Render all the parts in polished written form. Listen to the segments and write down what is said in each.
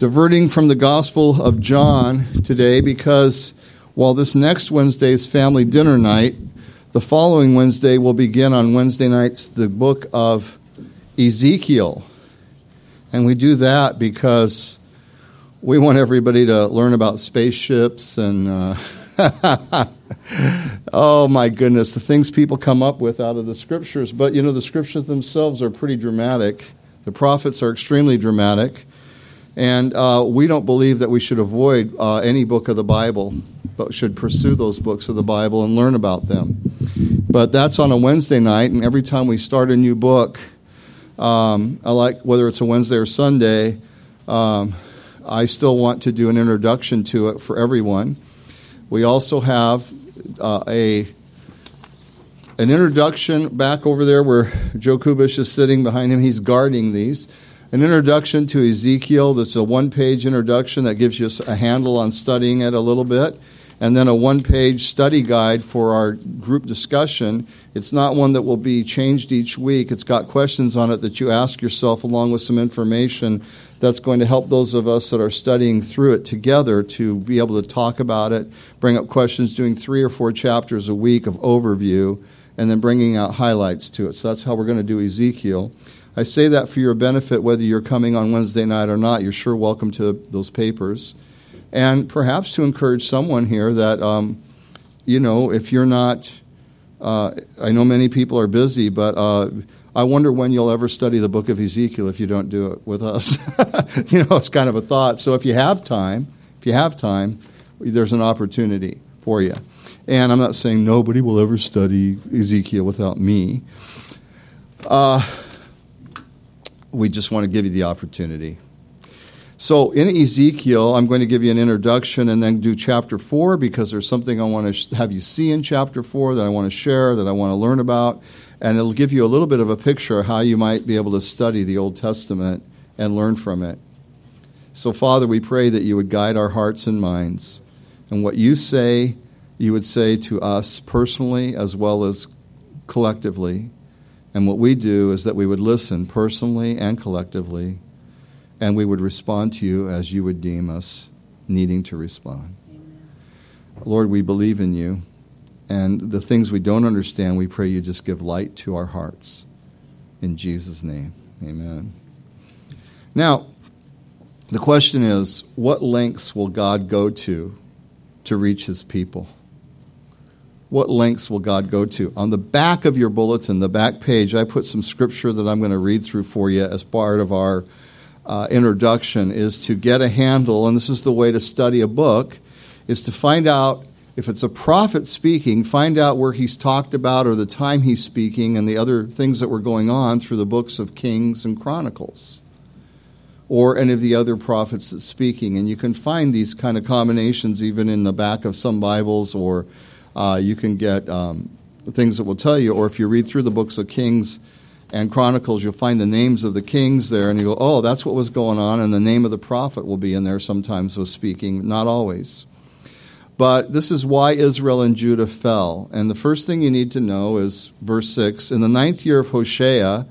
diverting from the Gospel of John today because while this next Wednesday is family dinner night, the following Wednesday will begin on Wednesday nights the book of Ezekiel. And we do that because we want everybody to learn about spaceships and, oh my goodness, the things people come up with out of the Scriptures. But you know, the Scriptures themselves are pretty dramatic. The prophets are extremely dramatic. And we don't believe that we should avoid any book of the Bible, but should pursue those books of the Bible and learn about them. But that's on a Wednesday night, and every time we start a new book, I like whether it's a Wednesday or Sunday, I still want to do an introduction to it for everyone. We also have an introduction back over there where Joe Kubish is sitting behind him. He's guarding these. An introduction to Ezekiel. That's a one-page introduction that gives you a handle on studying it a little bit. And then a one-page study guide for our group discussion. It's not one that will be changed each week. It's got questions on it that you ask yourself along with some information that's going to help those of us that are studying through it together to be able to talk about it, bring up questions, doing 3 or 4 chapters a week of overview, and then bringing out highlights to it. So that's how we're going to do Ezekiel. I say that for your benefit, whether you're coming on Wednesday night or not. You're sure welcome to those papers. And perhaps to encourage someone here that, you know, if you're not, I know many people are busy, but I wonder when you'll ever study the book of Ezekiel if you don't do it with us. You know, it's kind of a thought. So if you have time, there's an opportunity for you. And I'm not saying nobody will ever study Ezekiel without me. We just want to give you the opportunity. So in Ezekiel, I'm going to give you an introduction and then do chapter 4 because there's something I want to have you see in chapter 4 that I want to share, that I want to learn about, and it'll give you a little bit of a picture of how you might be able to study the Old Testament and learn from it. So, Father, we pray that you would guide our hearts and minds, and what you say, you would say to us personally as well as collectively, and what we do is that we would listen personally and collectively, and we would respond to you as you would deem us needing to respond. Amen. Lord, we believe in you. And the things we don't understand, we pray you just give light to our hearts. In Jesus' name, amen. Now, the question is, what lengths will God go to reach his people? What lengths will God go to? On the back of your bulletin, the back page, I put some scripture that I'm going to read through for you as part of our introduction is to get a handle, and this is the way to study a book, is to find out if it's a prophet speaking, find out where he's talked about or the time he's speaking and the other things that were going on through the books of Kings and Chronicles or any of the other prophets that's speaking. And you can find these kind of combinations even in the back of some Bibles, or you can get things that will tell you, or if you read through the books of Kings and Chronicles, you'll find the names of the kings there, and you go, oh, that's what was going on, and the name of the prophet will be in there sometimes was speaking, not always. But this is why Israel and Judah fell. And the first thing you need to know is verse 6, in the 9th year of Hoshea,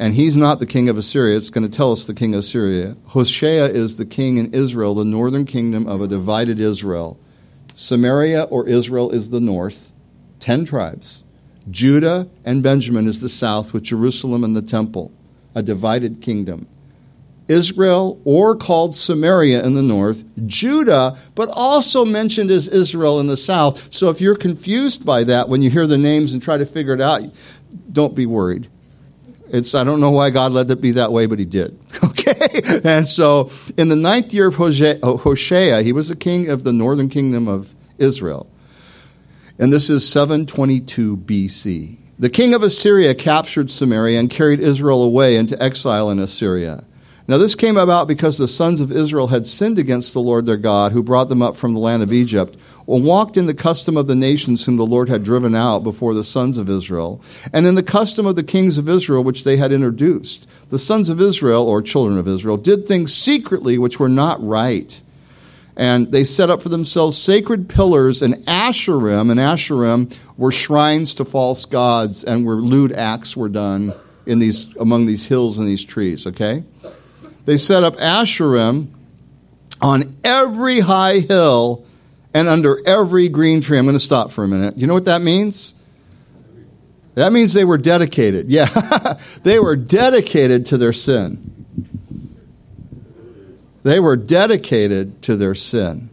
and he's not the king of Assyria, it's going to tell us the king of Assyria. Hoshea is the king in Israel, the northern kingdom of a divided Israel. Samaria or Israel is the north, 10 tribes. Judah and Benjamin is the south, with Jerusalem and the temple, a divided kingdom. Israel, or called Samaria in the north, Judah, but also mentioned as Israel in the south. So if you're confused by that when you hear the names and try to figure it out, don't be worried. I don't know why God let it be that way, but he did. Okay? And so in the 9th year of Hoshea, he was the king of the northern kingdom of Israel. And this is 722 BC. The king of Assyria captured Samaria and carried Israel away into exile in Assyria. Now this came about because the sons of Israel had sinned against the Lord their God, who brought them up from the land of Egypt, or walked in the custom of the nations whom the Lord had driven out before the sons of Israel, and in the custom of the kings of Israel which they had introduced. The sons of Israel, or children of Israel, did things secretly which were not right. And they set up for themselves sacred pillars and Asherim. And Asherim were shrines to false gods, and where lewd acts were done among these hills and these trees, okay? They set up Asherim on every high hill and under every green tree. I'm going to stop for a minute. You know what that means? That means they were dedicated. Yeah, they were dedicated to their sin. They were dedicated to their sin.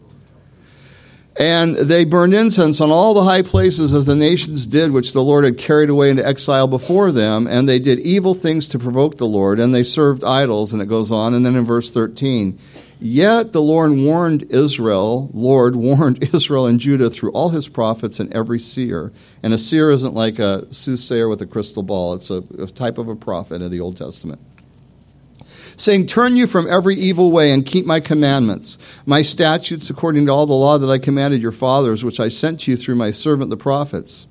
And they burned incense on all the high places as the nations did, which the Lord had carried away into exile before them. And they did evil things to provoke the Lord, and they served idols. And it goes on. And then in verse 13, yet the Lord warned Israel and Judah through all his prophets and every seer. And a seer isn't like a soothsayer with a crystal ball. It's a type of a prophet in the Old Testament, saying, turn you from every evil way and keep my commandments, my statutes, according to all the law that I commanded your fathers, which I sent to you through my servant the prophets.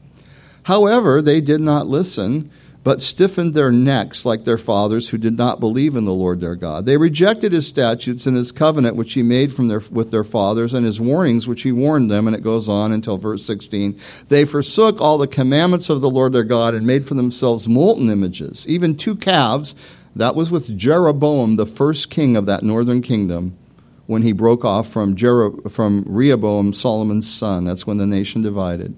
However, they did not listen, but stiffened their necks like their fathers who did not believe in the Lord their God. They rejected his statutes and his covenant which he made with their fathers, and his warnings which he warned them. And it goes on until verse 16. They forsook all the commandments of the Lord their God and made for themselves molten images, even two calves. That was with Jeroboam, the first king of that northern kingdom, when he broke off from Rehoboam, Solomon's son. That's when the nation divided.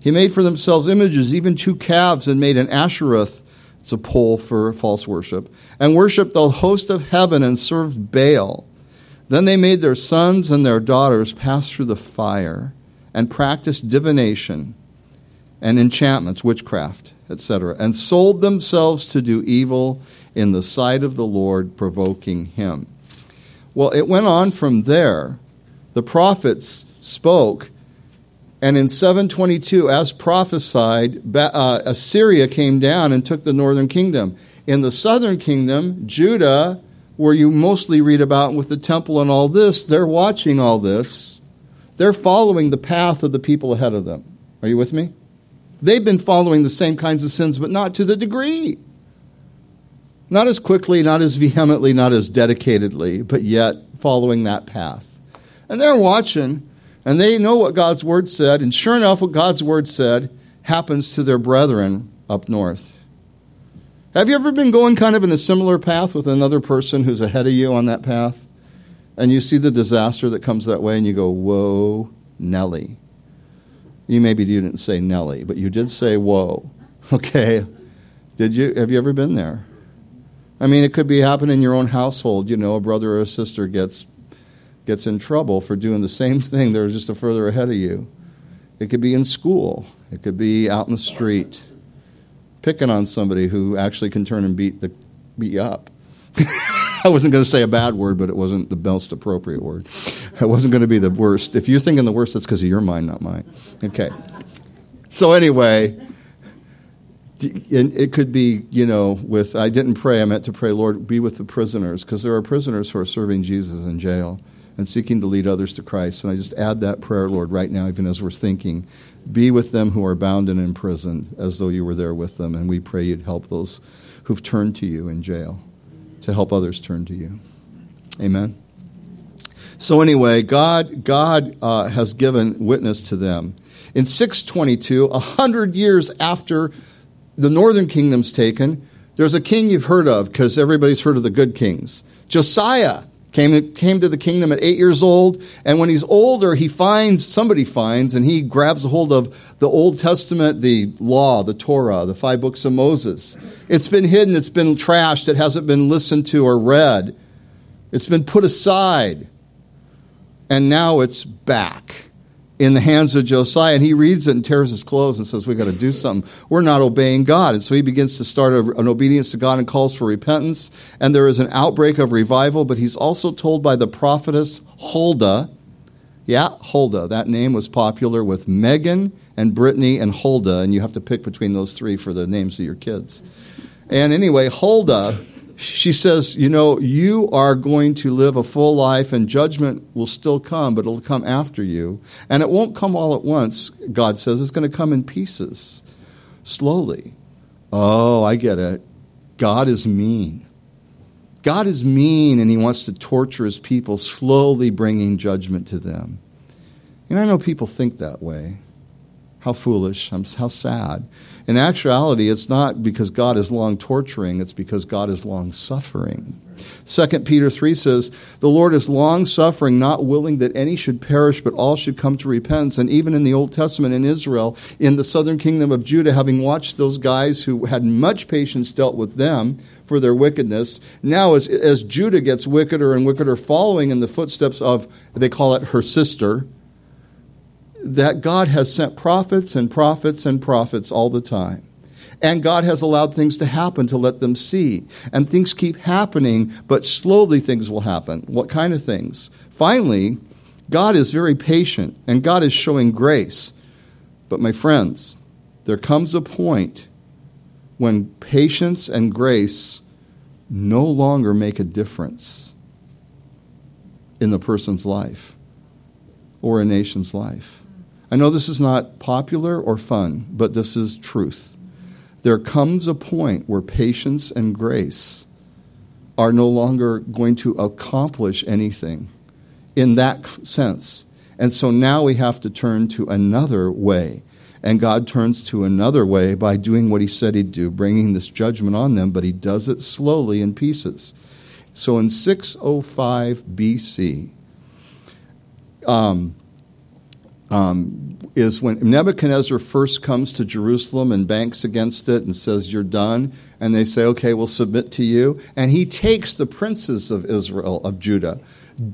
He made for themselves images, even two calves, and made an Ashereth. It's a pole for false worship. And worshipped the host of heaven and served Baal. Then they made their sons and their daughters pass through the fire and practiced divination and enchantments, witchcraft, etc., and sold themselves to do evil in the sight of the Lord, provoking him. Well, it went on from there. The prophets spoke, and in 722, as prophesied, Assyria came down and took the northern kingdom. In the southern kingdom, Judah, where you mostly read about with the temple and all this, they're watching all this. They're following the path of the people ahead of them. Are you with me? They've been following the same kinds of sins, but not to the degree. Not as quickly, not as vehemently, not as dedicatedly, but yet following that path. And they're watching, and they know what God's word said, and sure enough, what God's word said happens to their brethren up north. Have you ever been going kind of in a similar path with another person who's ahead of you on that path, and you see the disaster that comes that way, and you go, whoa, Nelly. You didn't say Nelly, but you did say whoa. Okay, did you? Have you ever been there? I mean, it could be happening in your own household. You know, a brother or a sister gets in trouble for doing the same thing. They're just a further ahead of you. It could be in school. It could be out in the street, picking on somebody who actually can turn and beat you up. I wasn't going to say a bad word, but it wasn't the most appropriate word. It wasn't going to be the worst. If you're thinking the worst, that's because of your mind, not mine. Okay. So anyway, and it could be, I didn't pray. I meant to pray, Lord, be with the prisoners, because there are prisoners who are serving Jesus in jail and seeking to lead others to Christ. And I just add that prayer, Lord, right now, even as we're thinking, be with them who are bound and imprisoned as though you were there with them. And we pray you'd help those who've turned to you in jail to help others turn to you. Amen. So anyway, God has given witness to them. In 622, 100 years after the northern kingdom's taken, there's a king you've heard of, because everybody's heard of the good kings. Josiah came to the kingdom at 8 years old, and when he's older, somebody finds, and he grabs a hold of the Old Testament, the law, the Torah, the 5 books of Moses. It's been hidden, it's been trashed, it hasn't been listened to or read. It's been put aside, and now it's back in the hands of Josiah, and he reads it and tears his clothes and says, we've got to do something. We're not obeying God. And so he begins to start an obedience to God and calls for repentance, and there is an outbreak of revival, but he's also told by the prophetess Huldah. Yeah, Huldah. That name was popular with Megan and Brittany and Huldah, and you have to pick between those three for the names of your kids. And anyway, Huldah, she says, you are going to live a full life, and judgment will still come, but it'll come after you. And it won't come all at once, God says. It's going to come in pieces, slowly. Oh, I get it. God is mean. God is mean, and he wants to torture his people, slowly bringing judgment to them. I know people think that way. How foolish. How sad. In actuality, it's not because God is long torturing. It's because God is long suffering. 2 Peter 3 says, "The Lord is long-suffering, not willing that any should perish, but all should come to repentance." And even in the Old Testament in Israel, in the southern kingdom of Judah, having watched those guys who had much patience dealt with them for their wickedness, now as Judah gets wickeder and wickeder, following in the footsteps of, they call it her sister, that God has sent prophets and prophets and prophets all the time. And God has allowed things to happen to let them see. And things keep happening, but slowly things will happen. What kind of things? Finally, God is very patient, and God is showing grace. But my friends, there comes a point when patience and grace no longer make a difference in the person's life or a nation's life. I know this is not popular or fun, but this is truth. There comes a point where patience and grace are no longer going to accomplish anything in that sense. And so now we have to turn to another way. And God turns to another way by doing what he said he'd do, bringing this judgment on them, but he does it slowly in pieces. So in 605 BC, is when Nebuchadnezzar first comes to Jerusalem and banks against it and says, "You're done." And they say, "Okay, we'll submit to you." And he takes the princes of Israel, of Judah,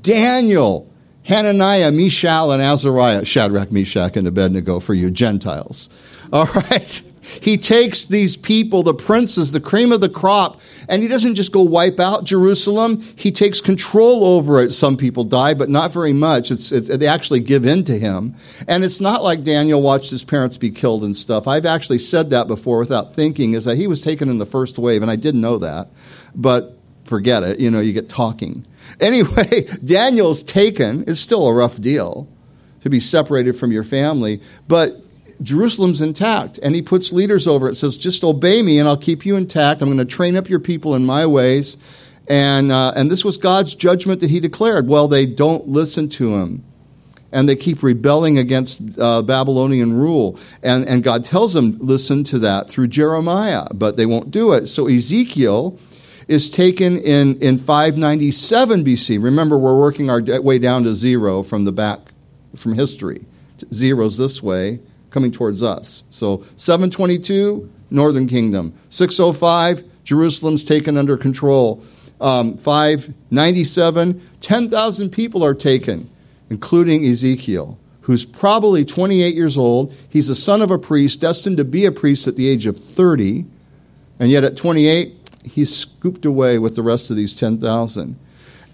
Daniel, Hananiah, Mishael, and Azariah, Shadrach, Meshach, and Abednego for you Gentiles. All right? He takes these people, the princes, the cream of the crop, and he doesn't just go wipe out Jerusalem. He takes control over it. Some people die, but not very much. They actually give in to him. And it's not like Daniel watched his parents be killed and stuff. I've actually said that before without thinking, is that he was taken in the first wave, and I didn't know that. But forget it. You know, you get talking. Anyway, Daniel's taken. It's still a rough deal to be separated from your family, but Jerusalem's intact, and he puts leaders over it, says, "Just obey me, and I'll keep you intact. I'm going to train up your people in my ways." And this was God's judgment that he declared. Well, they don't listen to him, and they keep rebelling against Babylonian rule. And God tells them, listen to that through Jeremiah, but they won't do it. So Ezekiel is taken in 597 BC. Remember, we're working our way down to zero from the back, from history. Zero's this way, coming towards us. So 722, northern kingdom. 605, Jerusalem's taken under control. 597, 10,000 people are taken, including Ezekiel, who's probably 28 years old. He's the son of a priest, destined to be a priest at the age of 30. And yet at 28, he's scooped away with the rest of these 10,000.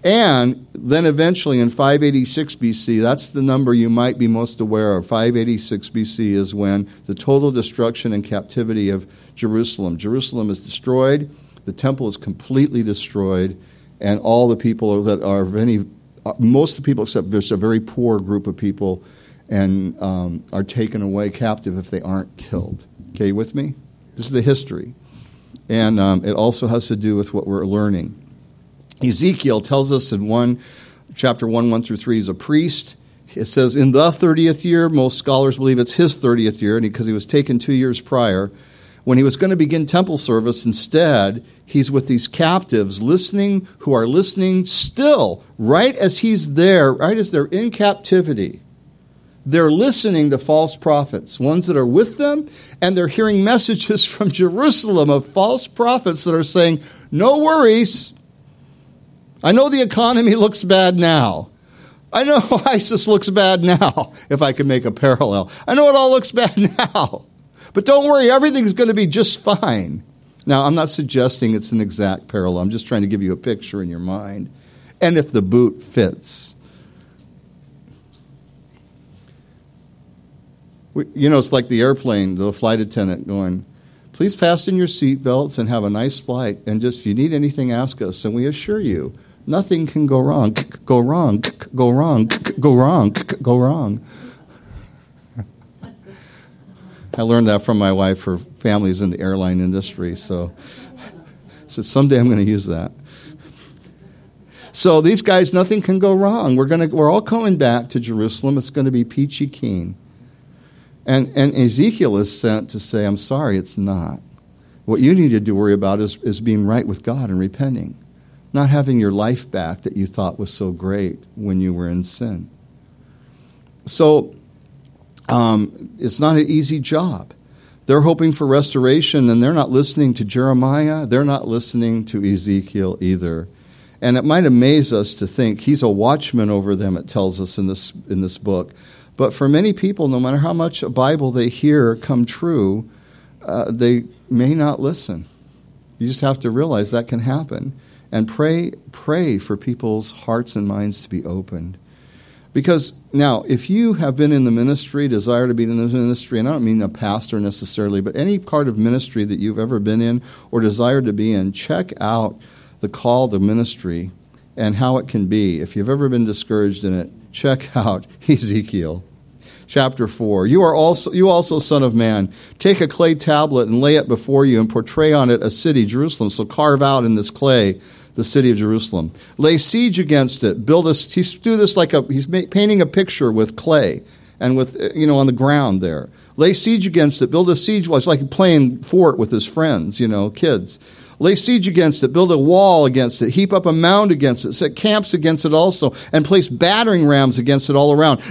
And then eventually in 586 BC, that's the number you might be most aware of. 586 BC is when the total destruction and captivity of Jerusalem. Jerusalem is destroyed, the temple is completely destroyed, and all the people that are of any, most of the people except there's a very poor group of people, and are taken away captive if they aren't killed. Okay, you with me? This is the history. And it also has to do with what we're learning. Ezekiel tells us in chapter 1, 1 through 3, he's a priest. It says, in the 30th year, most scholars believe it's his 30th year, because he was taken 2 years prior. When he was going to begin temple service, instead, he's with these captives listening, who are listening still, right as he's there, right as they're in captivity. They're listening to false prophets, ones that are with them, and they're hearing messages from Jerusalem of false prophets that are saying, "No worries. I know the economy looks bad now. I know ISIS looks bad now," if I can make a parallel. "I know it all looks bad now. But don't worry, everything's going to be just fine." Now, I'm not suggesting it's an exact parallel. I'm just trying to give you a picture in your mind. And if the boot fits. You know, it's like the airplane, the flight attendant going, "Please fasten your seatbelts and have a nice flight. And just if you need anything, ask us. And we assure you, nothing can go wrong, go wrong, go wrong, go wrong, go wrong." I learned that from my wife. Her family's in the airline industry, so I said someday I'm going to use that. So these guys, nothing can go wrong. We're all coming back to Jerusalem. It's going to be peachy keen. And Ezekiel is sent to say, I'm sorry, it's not. What you need to worry about is being right with God and repenting, not having your life back that you thought was so great when you were in sin. So it's not an easy job. They're hoping for restoration, and they're not listening to Jeremiah. They're not listening to Ezekiel either. And it might amaze us to think he's a watchman over them, it tells us in this book. But for many people, no matter how much a Bible they hear come true, they may not listen. You just have to realize that can happen. And pray for people's hearts and minds to be opened. Because now, if you have been in the ministry, desire to be in the ministry, and I don't mean a pastor necessarily, but any part of ministry that you've ever been in or desired to be in, check out the call to ministry and how it can be. If you've ever been discouraged in it, check out Ezekiel. Chapter 4, you also, son of man, take a clay tablet and lay it before you and portray on it a city, Jerusalem. So carve out in this clay the city of Jerusalem. Lay siege against it. He's painting a picture with clay and with, on the ground there. Lay siege against it. Build a siege wall. It's like playing fort with his friends, kids. Lay siege against it, build a wall against it, heap up a mound against it, set camps against it also, and place battering rams against it all around.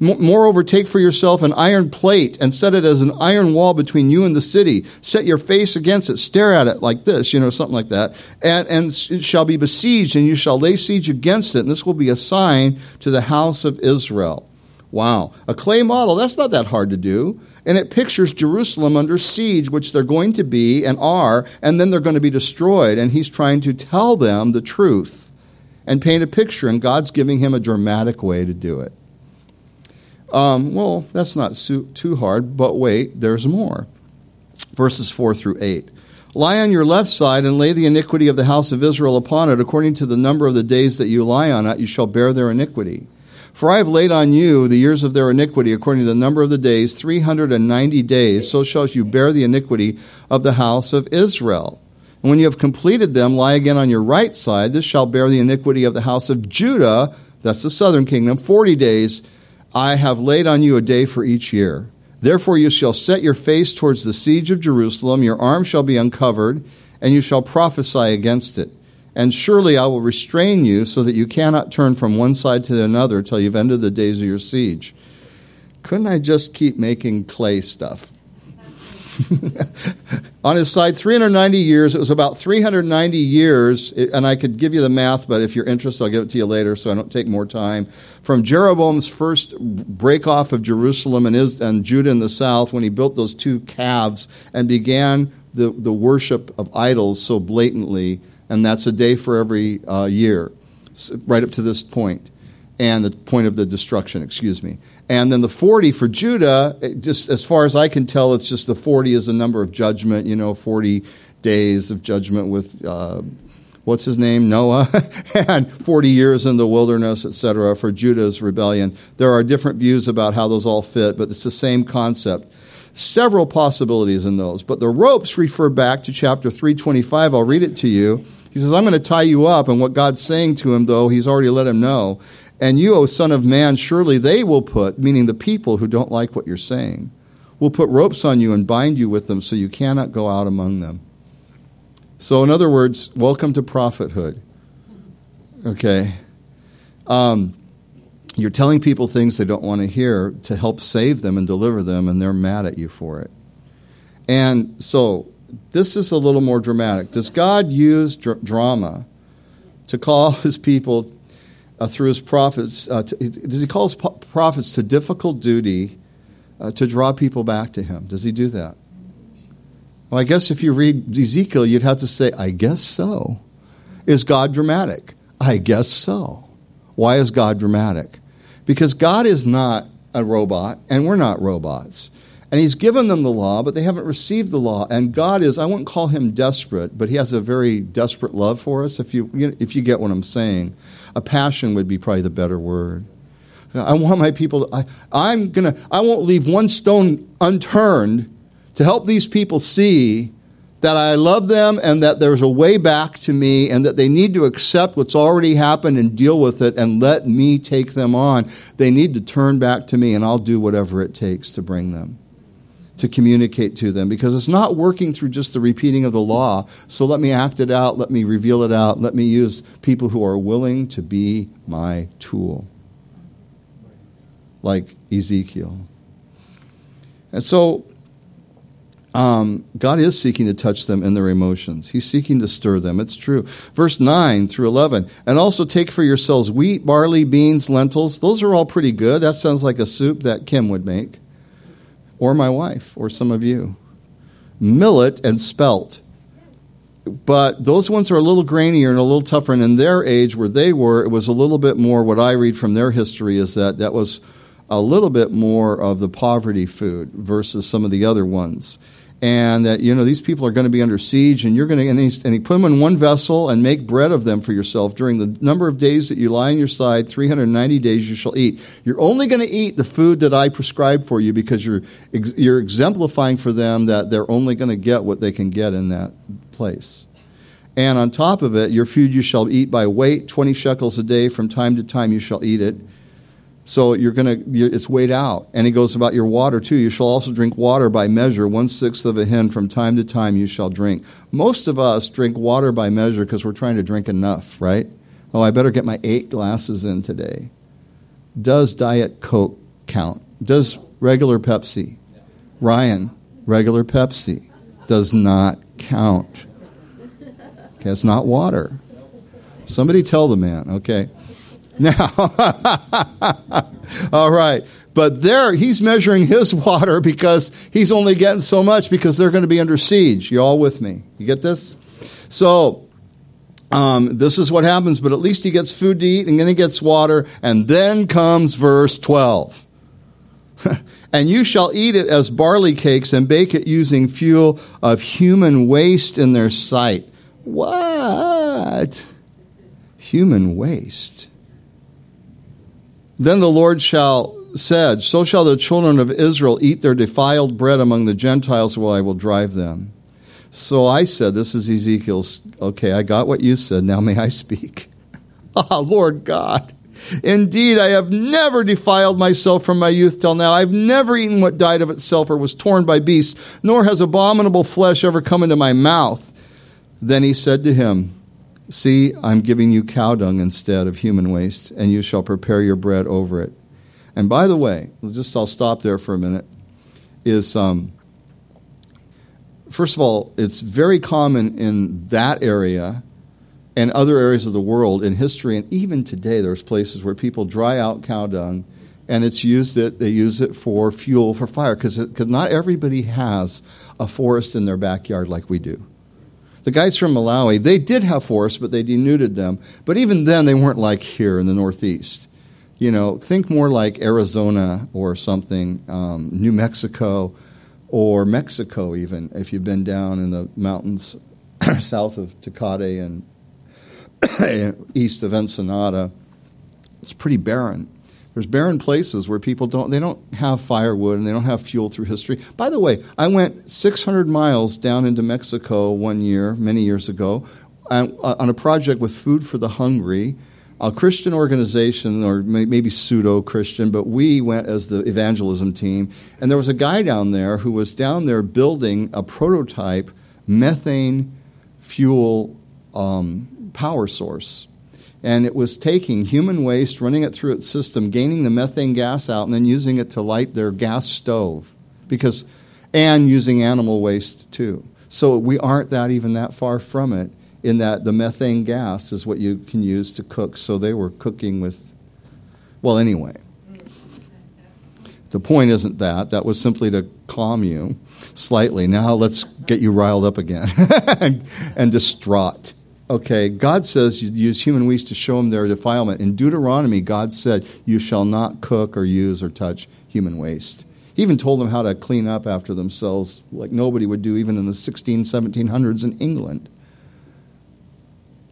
Moreover, take for yourself an iron plate and set it as an iron wall between you and the city. Set your face against it, stare at it like this, something like that. And it shall be besieged, and you shall lay siege against it, and this will be a sign to the house of Israel. Wow. A clay model, that's not that hard to do. And it pictures Jerusalem under siege, which they're going to be and are, and then they're going to be destroyed. And he's trying to tell them the truth and paint a picture, and God's giving him a dramatic way to do it. Well, that's not too hard, but wait, there's more. Verses 4 through 8. Lie on your left side and lay the iniquity of the house of Israel upon it. According to the number of the days that you lie on it, you shall bear their iniquity. For I have laid on you the years of their iniquity, according to the number of the days, 390 days, so shall you bear the iniquity of the house of Israel. And when you have completed them, lie again on your right side. This shall bear the iniquity of the house of Judah, that's the southern kingdom, 40 days. I have laid on you a day for each year. Therefore you shall set your face towards the siege of Jerusalem, your arm shall be uncovered, and you shall prophesy against it. And surely I will restrain you so that you cannot turn from one side to another till you've ended the days of your siege. Couldn't I just keep making clay stuff? On his side, 390 years. It was about 390 years, and I could give you the math, but if you're interested, I'll give it to you later so I don't take more time. From Jeroboam's first break off of Jerusalem and Judah in the south, when he built those two calves and began the worship of idols so blatantly, and that's a day for every year, right up to this point, and the point of the destruction, And then the 40 for Judah, just as far as I can tell, it's just the 40 is the number of judgment, 40 days of judgment with, Noah, and 40 years in the wilderness, etc., for Judah's rebellion. There are different views about how those all fit, but it's the same concept. Several possibilities in those, but the ropes refer back to chapter 325. I'll read it to you. He says, I'm going to tie you up, and what God's saying to him, though, he's already let him know. And you, O son of man, surely they will put, meaning the people who don't like what you're saying, will put ropes on you and bind you with them so you cannot go out among them. So in other words, welcome to prophethood. Okay. You're telling people things they don't want to hear to help save them and deliver them, and they're mad at you for it. And so this is a little more dramatic. Does God use drama to call his people through his prophets? Does he call his prophets to difficult duty to draw people back to him? Does he do that? Well, I guess if you read Ezekiel, you'd have to say, I guess so. Is God dramatic? I guess so. Why is God dramatic? Because God is not a robot, and we're not robots. And he's given them the law, but they haven't received the law. And God is, I wouldn't call him desperate, but he has a very desperate love for us, if you get what I'm saying. A passion would be probably the better word. I want my people to, I won't leave one stone unturned to help these people see that I love them and that there's a way back to me and that they need to accept what's already happened and deal with it and let me take them on. They need to turn back to me, and I'll do whatever it takes to bring them, to communicate to them, because it's not working through just the repeating of the law. So let me act it out. Let me reveal it out. Let me use people who are willing to be my tool, like Ezekiel. And so God is seeking to touch them in their emotions. He's seeking to stir them. It's true. Verse 9 through 11. And also take for yourselves wheat, barley, beans, lentils. Those are all pretty good. That sounds like a soup that Kim would make, or my wife, or some of you. Millet and spelt. But those ones are a little grainier and a little tougher. And in their age, where they were, it was a little bit more. What I read from their history is that that was a little bit more of the poverty food versus some of the other ones. And that, you know, these people are going to be under siege, and you're going to, and he put them in one vessel and make bread of them for yourself. During the number of days that you lie on your side, 390 days you shall eat. You're only going to eat the food that I prescribe for you, because you're exemplifying for them that they're only going to get what they can get in that place. And on top of it, your food you shall eat by weight, 20 shekels a day. From time to time you shall eat it. So it's weighed out. And he goes about your water too. You shall also drink water by measure, 1/6 of a hin. From time to time you shall drink. Most of us drink water by measure because we're trying to drink enough, right? Oh, I better get my 8 glasses in today. Does Diet Coke count? Does regular Pepsi? Ryan, regular Pepsi does not count. Okay, it's not water. Somebody tell the man, okay? Now, all right, but there he's measuring his water because he's only getting so much, because they're going to be under siege. You all with me? You get this? So this is what happens, but at least he gets food to eat, and then he gets water, and then comes verse 12. And you shall eat it as barley cakes and bake it using fuel of human waste in their sight. What? Human waste. Then the Lord said, so shall the children of Israel eat their defiled bread among the Gentiles, while I will drive them. So I said, this is Ezekiel's, okay, I got what you said, now may I speak. Ah, Lord God, indeed, I have never defiled myself from my youth till now. I've never eaten what died of itself or was torn by beasts, nor has abominable flesh ever come into my mouth. Then he said to him, see, I'm giving you cow dung instead of human waste, and you shall prepare your bread over it. And by the way, I'll stop there for a minute, is first of all, it's very common in that area and other areas of the world in history, and even today there's places where people dry out cow dung, and they use it for fuel for fire, because not everybody has a forest in their backyard like we do. The guys from Malawi, they did have forests, but they denuded them. But even then, they weren't like here in the Northeast. You know, think more like Arizona or something, New Mexico, or Mexico even, if you've been down in the mountains south of Tecate and east of Ensenada. It's pretty barren. There's barren places where people don't have firewood, and they don't have fuel through history. By the way, I went 600 miles down into Mexico one year, many years ago, on a project with Food for the Hungry, a Christian organization, or maybe pseudo-Christian, but we went as the evangelism team. And there was a guy down there who was down there building a prototype methane fuel power source. And it was taking human waste, running it through its system, gaining the methane gas out, and then using it to light their gas stove, and using animal waste too. So we aren't even that far from it, in that the methane gas is what you can use to cook. So they were cooking with, well, anyway. The point isn't that. That was simply to calm you slightly. Now let's get you riled up again and distraught. Okay, God says you use human waste to show them their defilement. In Deuteronomy, God said, you shall not cook or use or touch human waste. He even told them how to clean up after themselves, like nobody would do, even in the 1700s in England.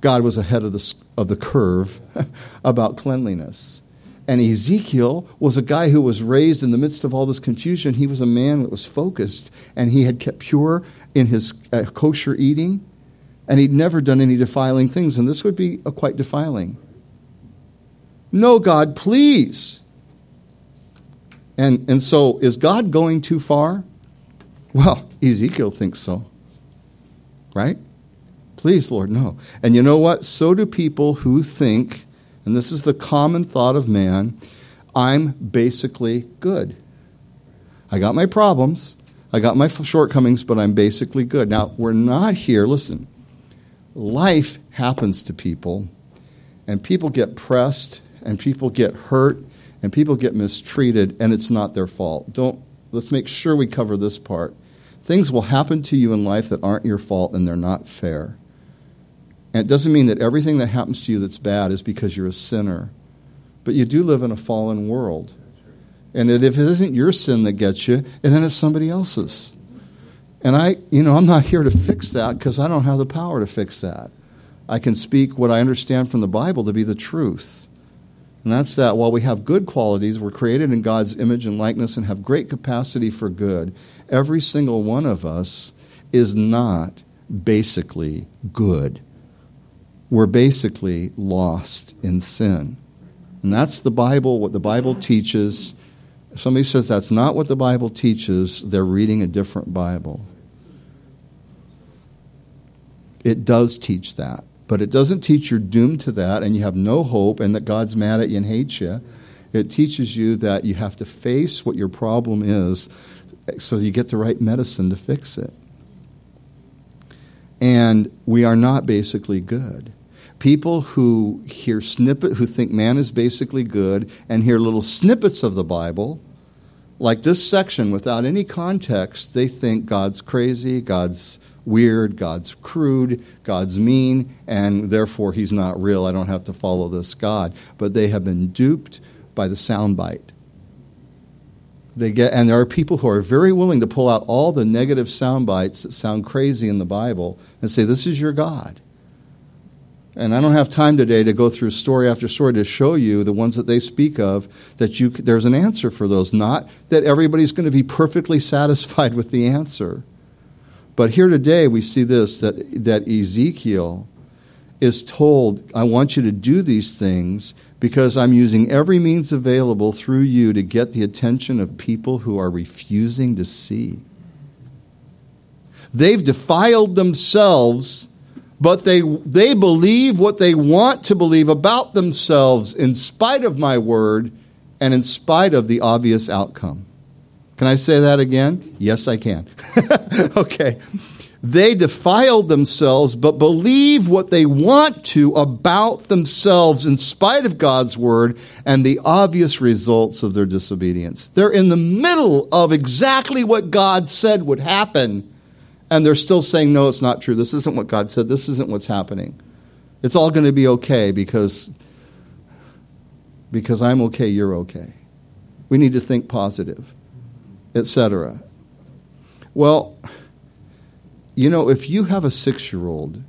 God was ahead of the curve about cleanliness. And Ezekiel was a guy who was raised in the midst of all this confusion. He was a man that was focused, and he had kept pure in his kosher eating, and he'd never done any defiling things, and this would be quite defiling. No, God, please. And so, is God going too far? Well, Ezekiel thinks so, right? Please, Lord, no. And you know what? So do people who think, and this is the common thought of man, I'm basically good. I got my problems, I got my shortcomings, but I'm basically good. Now, we're not here, listen, life happens to people, and people get pressed, and people get hurt, and people get mistreated, and it's not their fault. Let's make sure we cover this part. Things will happen to you in life that aren't your fault, and they're not fair. And it doesn't mean that everything that happens to you that's bad is because you're a sinner. But you do live in a fallen world. And that if it isn't your sin that gets you, and then it's somebody else's. And I'm not here to fix that because I don't have the power to fix that. I can speak what I understand from the Bible to be the truth. And that's that while we have good qualities, we're created in God's image and likeness and have great capacity for good. Every single one of us is not basically good. We're basically lost in sin. And that's the Bible, what the Bible teaches. If somebody says that's not what the Bible teaches, they're reading a different Bible. It does teach that. But it doesn't teach you're doomed to that and you have no hope and that God's mad at you and hates you. It teaches you that you have to face what your problem is so you get the right medicine to fix it. And we are not basically good. People who hear snippets, who think man is basically good and hear little snippets of the Bible, like this section without any context, they think God's crazy, God's weird, God's crude, God's mean, and therefore he's not real. I don't have to follow this God. But they have been duped by the soundbite. And there are people who are very willing to pull out all the negative soundbites that sound crazy in the Bible and say, this is your God. And I don't have time today to go through story after story to show you the ones that they speak of, that there's an answer for those. Not that everybody's going to be perfectly satisfied with the answer. But here today we see this, that Ezekiel is told, I want you to do these things because I'm using every means available through you to get the attention of people who are refusing to see. They've defiled themselves, but they believe what they want to believe about themselves in spite of my word and in spite of the obvious outcome. Can I say that again? Yes, I can. Okay. They defiled themselves, but believe what they want to about themselves in spite of God's word and the obvious results of their disobedience. They're in the middle of exactly what God said would happen, and they're still saying, no, it's not true. This isn't what God said. This isn't what's happening. It's all going to be okay because I'm okay, you're okay. We need to think positive. Etc. Well, if you have a 6-year-old,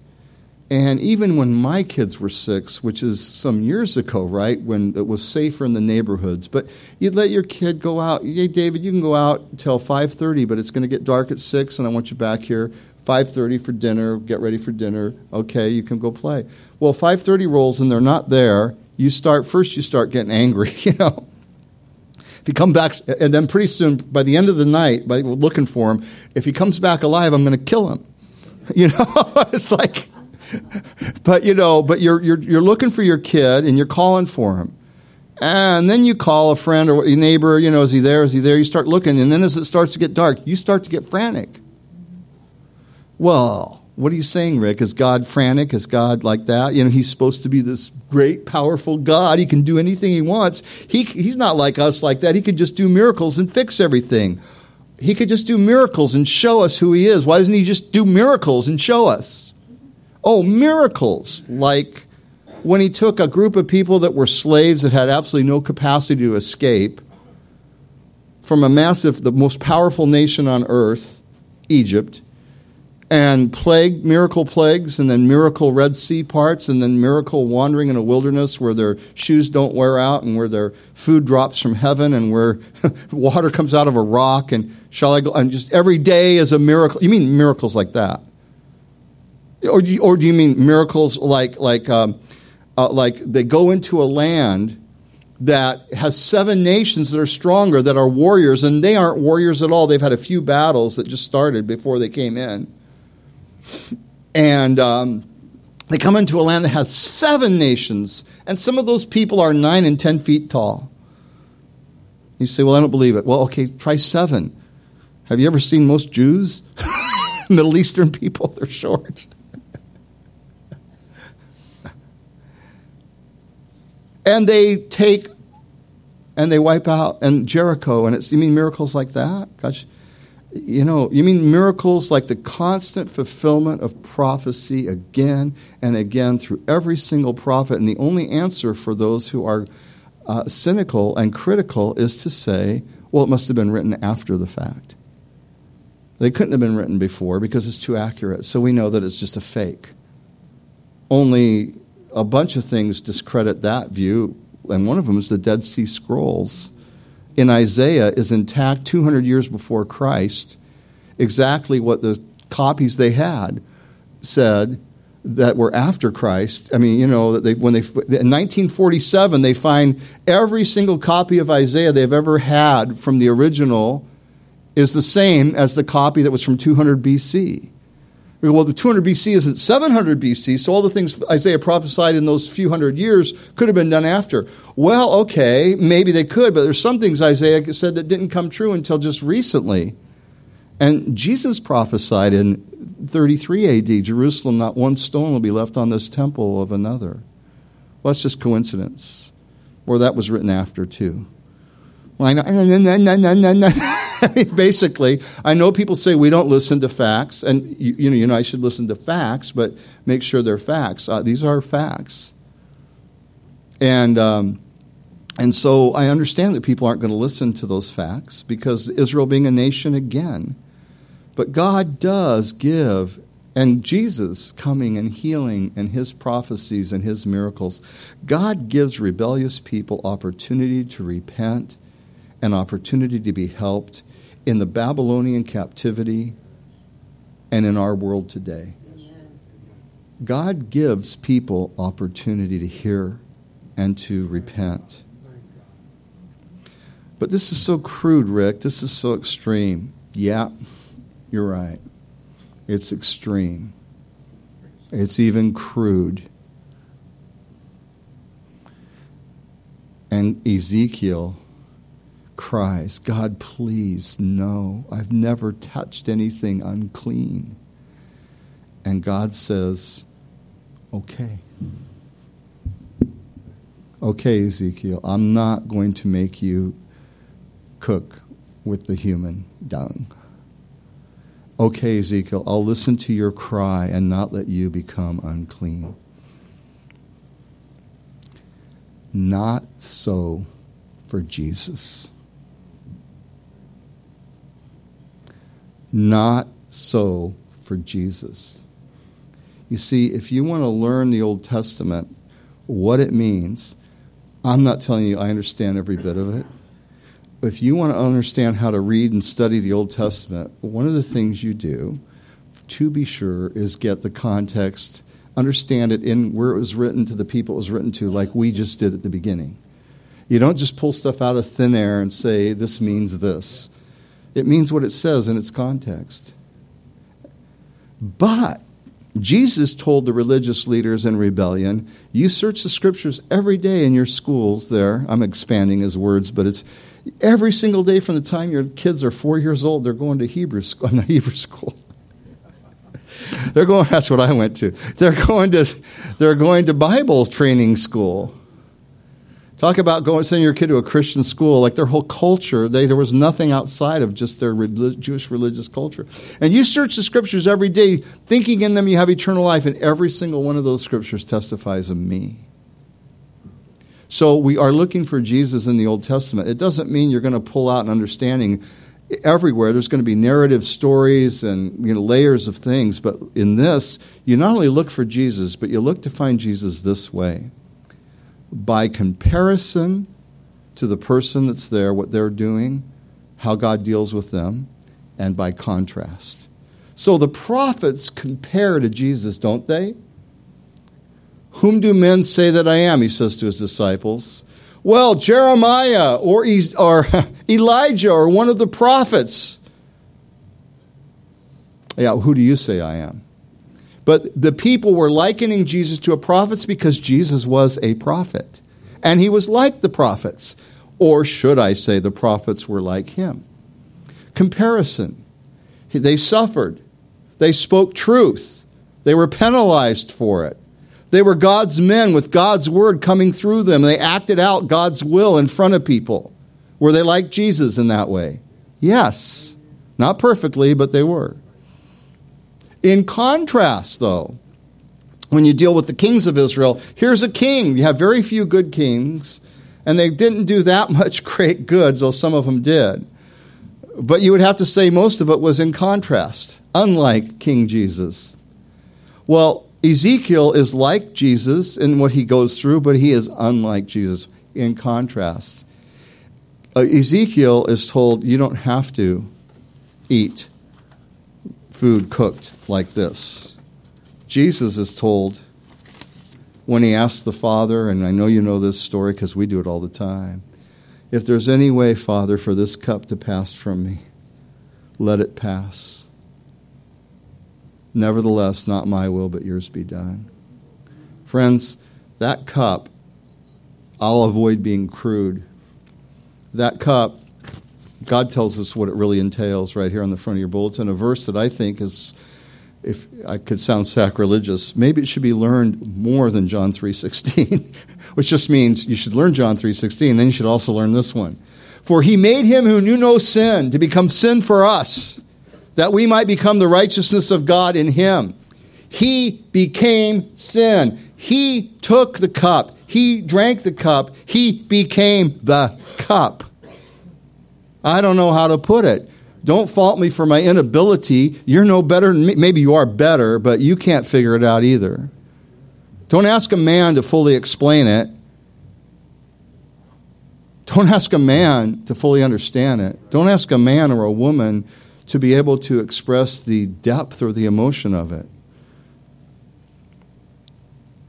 and even when my kids were 6, which is some years ago, right, when it was safer in the neighborhoods, but you'd let your kid go out. Hey, David, you can go out until 5:30, but it's going to get dark at 6, and I want you back here 5:30 for dinner. Get ready for dinner. Okay, you can go play. Well, 5:30 rolls, and they're not there. You start getting angry, If he comes back, and then pretty soon, by the end of the night, by looking for him, if he comes back alive, I'm going to kill him. It's like, but you're looking for your kid and you're calling for him, and then you call a friend or a neighbor. Is he there? Is he there? You start looking, and then as it starts to get dark, you start to get frantic. Well, what are you saying, Rick? Is God frantic? Is God like that? He's supposed to be this great, powerful God. He can do anything he wants. He's not like us like that. He could just do miracles and fix everything. He could just do miracles and show us who he is. Why doesn't he just do miracles and show us? Oh, miracles. Like when he took a group of people that were slaves that had absolutely no capacity to escape from the most powerful nation on earth, Egypt, and plague, miracle plagues, and then miracle Red Sea parts, and then miracle wandering in a wilderness where their shoes don't wear out and where their food drops from heaven and where water comes out of a rock. And shall I go? And just every day is a miracle. You mean miracles like that? Or do you mean miracles like they go into a land that has seven nations that are stronger, that are warriors, and they aren't warriors at all. They've had a few battles that just started before they came in. And they come into a land that has seven nations, and some of those people are 9 and 10 feet tall. You say, well, I don't believe it. Well, okay, try seven. Have you ever seen most Jews? Middle Eastern people, they're short. And they take and they wipe out and Jericho, and it's, you mean miracles like that? Gosh, you mean miracles like the constant fulfillment of prophecy again and again through every single prophet. And the only answer for those who are cynical and critical is to say, well, it must have been written after the fact. They couldn't have been written before because it's too accurate. So we know that it's just a fake. Only a bunch of things discredit that view, and one of them is the Dead Sea Scrolls in Isaiah is intact 200 years before Christ, exactly what the copies they had said that were after Christ. I mean, in 1947, they find every single copy of Isaiah they've ever had from the original is the same as the copy that was from 200 B.C., well, the 200 B.C. isn't 700 B.C., so all the things Isaiah prophesied in those few hundred years could have been done after. Well, okay, maybe they could, but there's some things Isaiah said that didn't come true until just recently. And Jesus prophesied in 33 A.D., Jerusalem, not one stone will be left on this temple of another. Well, that's just coincidence. Or that was written after, too. Well, I know. Basically, I know people say we don't listen to facts, and I should listen to facts, but make sure they're facts. These are facts, and so I understand that people aren't going to listen to those facts because Israel being a nation again, but God does give, and Jesus coming and healing and His prophecies and His miracles, God gives rebellious people opportunity to repent, an opportunity to be helped. In the Babylonian captivity and in our world today, God gives people opportunity to hear and to repent. But this is so crude, Rick. This is so extreme. Yeah, you're right. It's extreme. It's even crude. And Ezekiel cries, God, please, no. I've never touched anything unclean. And God says, okay. Okay, Ezekiel, I'm not going to make you cook with the human dung. Okay, Ezekiel, I'll listen to your cry and not let you become unclean. Not so for Jesus. Not so for Jesus. You see, if you want to learn the Old Testament, what it means, I'm not telling you I understand every bit of it. If you want to understand how to read and study the Old Testament, one of the things you do, to be sure, is get the context, understand it in where it was written to the people it was written to, like we just did at the beginning. You don't just pull stuff out of thin air and say, this means this. It means what it says in its context. But Jesus told the religious leaders in rebellion, you search the scriptures every day in your schools there. I'm expanding his words, but it's every single day from the time your kids are 4 years old, they're going to Hebrew school. They're going, that's what I went to. They're going to Bible training school. Talk about sending your kid to a Christian school. Like their whole culture, there was nothing outside of just their Jewish religious culture. And you search the scriptures every day, thinking in them you have eternal life, and every single one of those scriptures testifies of me. So we are looking for Jesus in the Old Testament. It doesn't mean you're going to pull out an understanding everywhere there's going to be narrative stories and, you know, layers of things. But in this, you not only look for Jesus, but you look to find Jesus this way. By comparison to the person that's there, what they're doing, how God deals with them, and by contrast. So the prophets compare to Jesus, don't they? Whom do men say that I am, he says to his disciples. Well, Jeremiah or Elijah or one of the prophets. Yeah, who do you say I am? But the people were likening Jesus to a prophet because Jesus was a prophet. And he was like the prophets. Or should I say the prophets were like him? Comparison. They suffered. They spoke truth. They were penalized for it. They were God's men with God's word coming through them. They acted out God's will in front of people. Were they like Jesus in that way? Yes. Not perfectly, but they were. In contrast, though, when you deal with the kings of Israel, here's a king. You have very few good kings, and they didn't do that much great good, though some of them did. But you would have to say most of it was in contrast, unlike King Jesus. Well, Ezekiel is like Jesus in what he goes through, but he is unlike Jesus in contrast. Ezekiel is told, you don't have to eat food cooked like this. Jesus is told, when he asks the Father, and I know you know this story because we do it all the time, if there's any way, Father, for this cup to pass from me, let it pass. Nevertheless, not my will, but yours be done. Friends, that cup, I'll avoid being crude. That cup, God tells us what it really entails right here on the front of your bulletin, a verse that I think is, if I could sound sacrilegious, maybe it should be learned more than John 3:16, which just means you should learn John 3:16, then you should also learn this one. For he made him who knew no sin to become sin for us, that we might become the righteousness of God in him. He became sin. He took the cup. He drank the cup. He became the cup. I don't know how to put it. Don't fault me for my inability. You're no better than me. Maybe you are better, but you can't figure it out either. Don't ask a man to fully explain it. Don't ask a man to fully understand it. Don't ask a man or a woman to be able to express the depth or the emotion of it.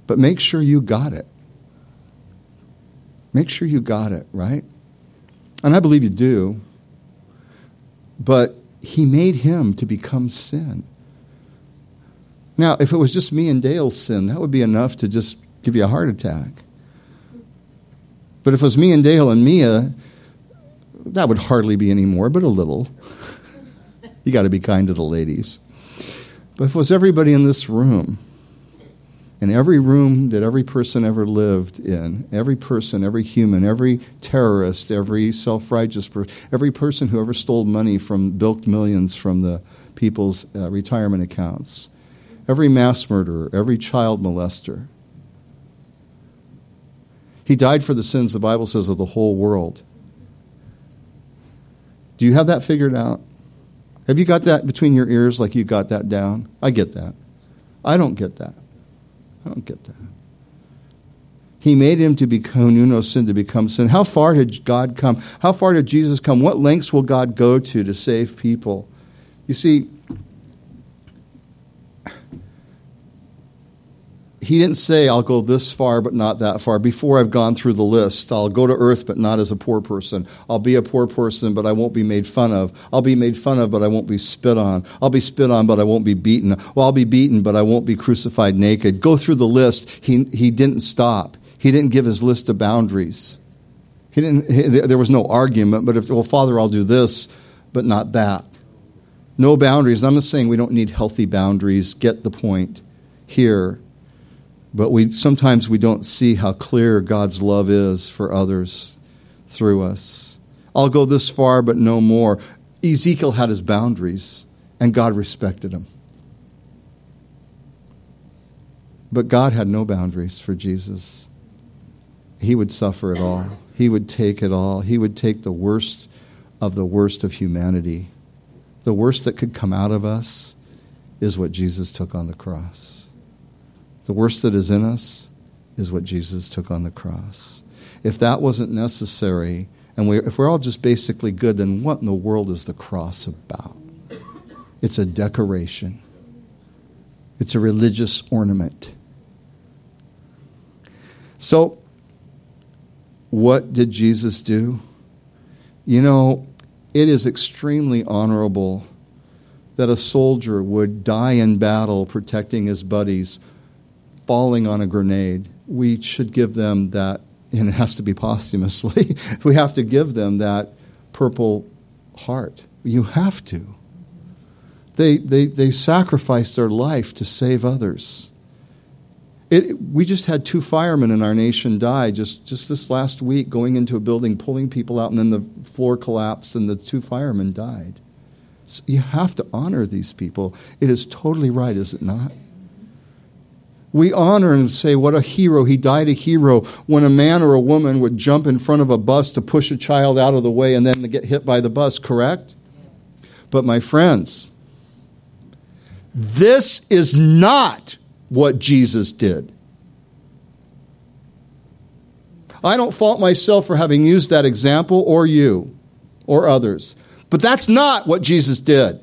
But make sure you got it. Make sure you got it, right? And I believe you do. But he made him to become sin. Now, if it was just me and Dale's sin, that would be enough to just give you a heart attack. But if it was me and Dale and Mia, that would hardly be any more, but a little. You got to be kind to the ladies. But if it was everybody in this room, in every room that every person ever lived in, every person, every human, every terrorist, every self-righteous person, every person who ever stole money from, bilked millions from the people's retirement accounts, every mass murderer, every child molester. He died for the sins, the Bible says, of the whole world. Do you have that figured out? Have you got that between your ears like you got that down? I get that. I don't get that. I don't get that. He made him to become, knew no sin, to become sin. How far did God come? How far did Jesus come? What lengths will God go to save people? You see, he didn't say, I'll go this far but not that far. Before I've gone through the list, I'll go to earth but not as a poor person. I'll be a poor person but I won't be made fun of. I'll be made fun of but I won't be spit on. I'll be spit on but I won't be beaten. Well, I'll be beaten but I won't be crucified naked. Go through the list. He didn't stop. He didn't give his list of boundaries. There was no argument, but Father, I'll do this but not that. No boundaries. And I'm not saying we don't need healthy boundaries. Get the point here. But sometimes we don't see how clear God's love is for others through us. I'll go this far, but no more. Ezekiel had his boundaries, and God respected him. But God had no boundaries for Jesus. He would suffer it all. He would take it all. He would take the worst of the worst of humanity. The worst that could come out of us is what Jesus took on the cross. The worst that is in us is what Jesus took on the cross. If that wasn't necessary, and if we're all just basically good, then what in the world is the cross about? It's a decoration. It's a religious ornament. So, what did Jesus do? You know, it is extremely honorable that a soldier would die in battle protecting his buddies, falling on a grenade. We should give them that, and it has to be posthumously, we have to give them that Purple Heart. You have to. They sacrificed their life to save others. We just had 2 firemen in our nation die just this last week, going into a building, pulling people out, and then the floor collapsed and the 2 firemen died. So you have to honor these people. It is totally right, is it not? We honor and say, what a hero. He died a hero when a man or a woman would jump in front of a bus to push a child out of the way and then get hit by the bus, correct? Yes. But my friends, this is not what Jesus did. I don't fault myself for having used that example, or you or others. But that's not what Jesus did.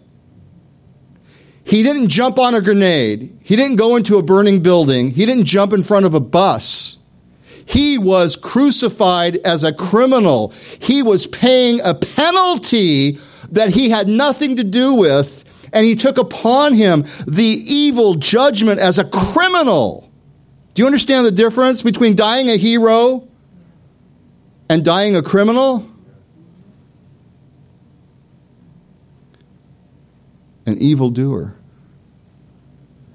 He didn't jump on a grenade. He didn't go into a burning building. He didn't jump in front of a bus. He was crucified as a criminal. He was paying a penalty that he had nothing to do with, and he took upon him the evil judgment as a criminal. Do you understand the difference between dying a hero and dying a criminal? An evildoer.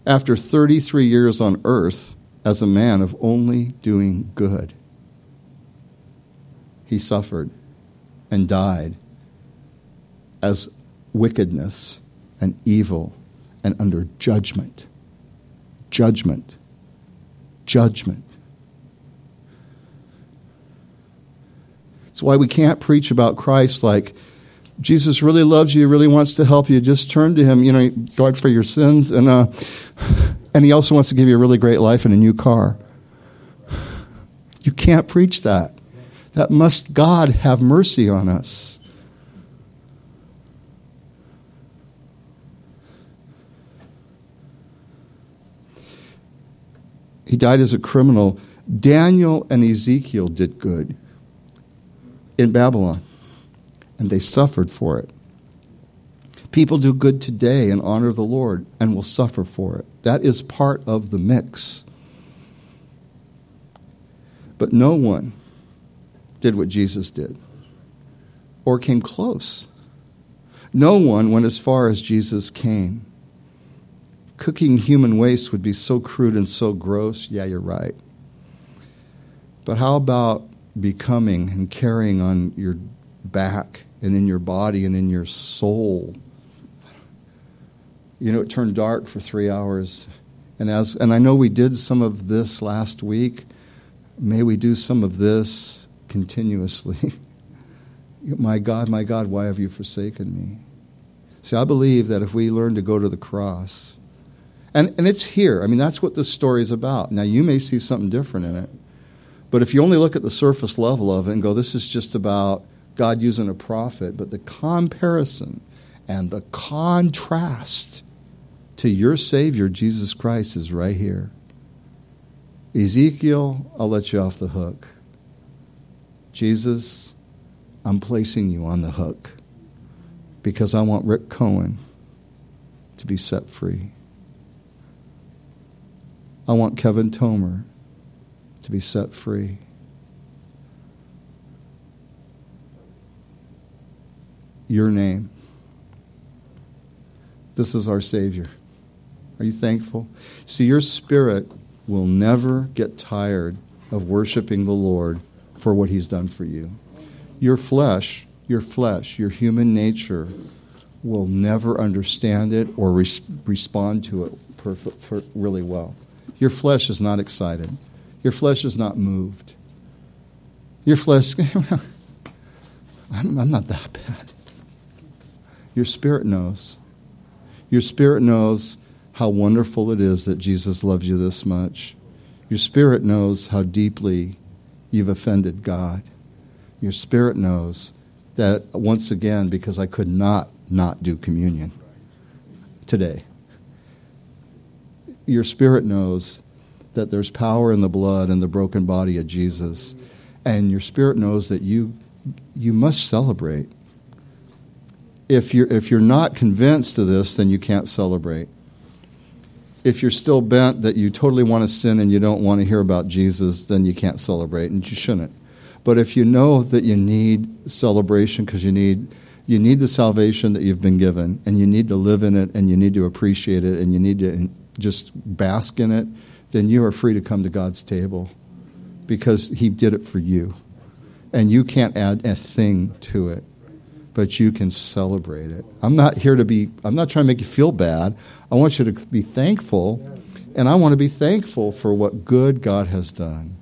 After 33 years on earth, as a man of only doing good, he suffered and died as wickedness and evil and under judgment. Judgment. Judgment. That's why we can't preach about Christ like, Jesus really loves you, really wants to help you. Just turn to him. You know, he died for your sins, and he also wants to give you a really great life and a new car. You can't preach that. That must God have mercy on us. He died as a criminal. Daniel and Ezekiel did good in Babylon, and they suffered for it. People do good today and honor the Lord and will suffer for it. That is part of the mix. But no one did what Jesus did or came close. No one went as far as Jesus came. Cooking human waste would be so crude and so gross. Yeah, you're right. But how about becoming and carrying on your back and in your body and in your soul? You know, it turned dark for 3 hours, and I know we did some of this last week. May we do some of this continuously. My God, why have you forsaken me? See, I believe that if we learn to go to the cross, and it's here. I mean, that's what this story is about. Now, you may see something different in it, but if you only look at the surface level of it and go, this is just about God using a prophet, but the comparison and the contrast to your Savior, Jesus Christ, is right here. Ezekiel, I'll let you off the hook. Jesus, I'm placing you on the hook because I want Rick Cohen to be set free. I want Kevin Tomer to be set free. Your name. This is our Savior. Are you thankful? See, your spirit will never get tired of worshiping the Lord for what he's done for you. Your flesh, your human nature will never understand it or respond to it really well. Your flesh is not excited. Your flesh is not moved. Your flesh, I'm not that bad. Your spirit knows. Your spirit knows how wonderful it is that Jesus loves you this much. Your spirit knows how deeply you've offended God. Your spirit knows that, once again, because I could not do communion today, your spirit knows that there's power in the blood and the broken body of Jesus. And your spirit knows that you must celebrate. If you're not convinced of this, then you can't celebrate. If you're still bent that you totally want to sin and you don't want to hear about Jesus, then you can't celebrate, and you shouldn't. But if you know that you need celebration because you need the salvation that you've been given, and you need to live in it, and you need to appreciate it, and you need to just bask in it, then you are free to come to God's table because he did it for you. And you can't add a thing to it, but you can celebrate it. I'm not trying to make you feel bad. I want you to be thankful, and I want to be thankful for what good God has done.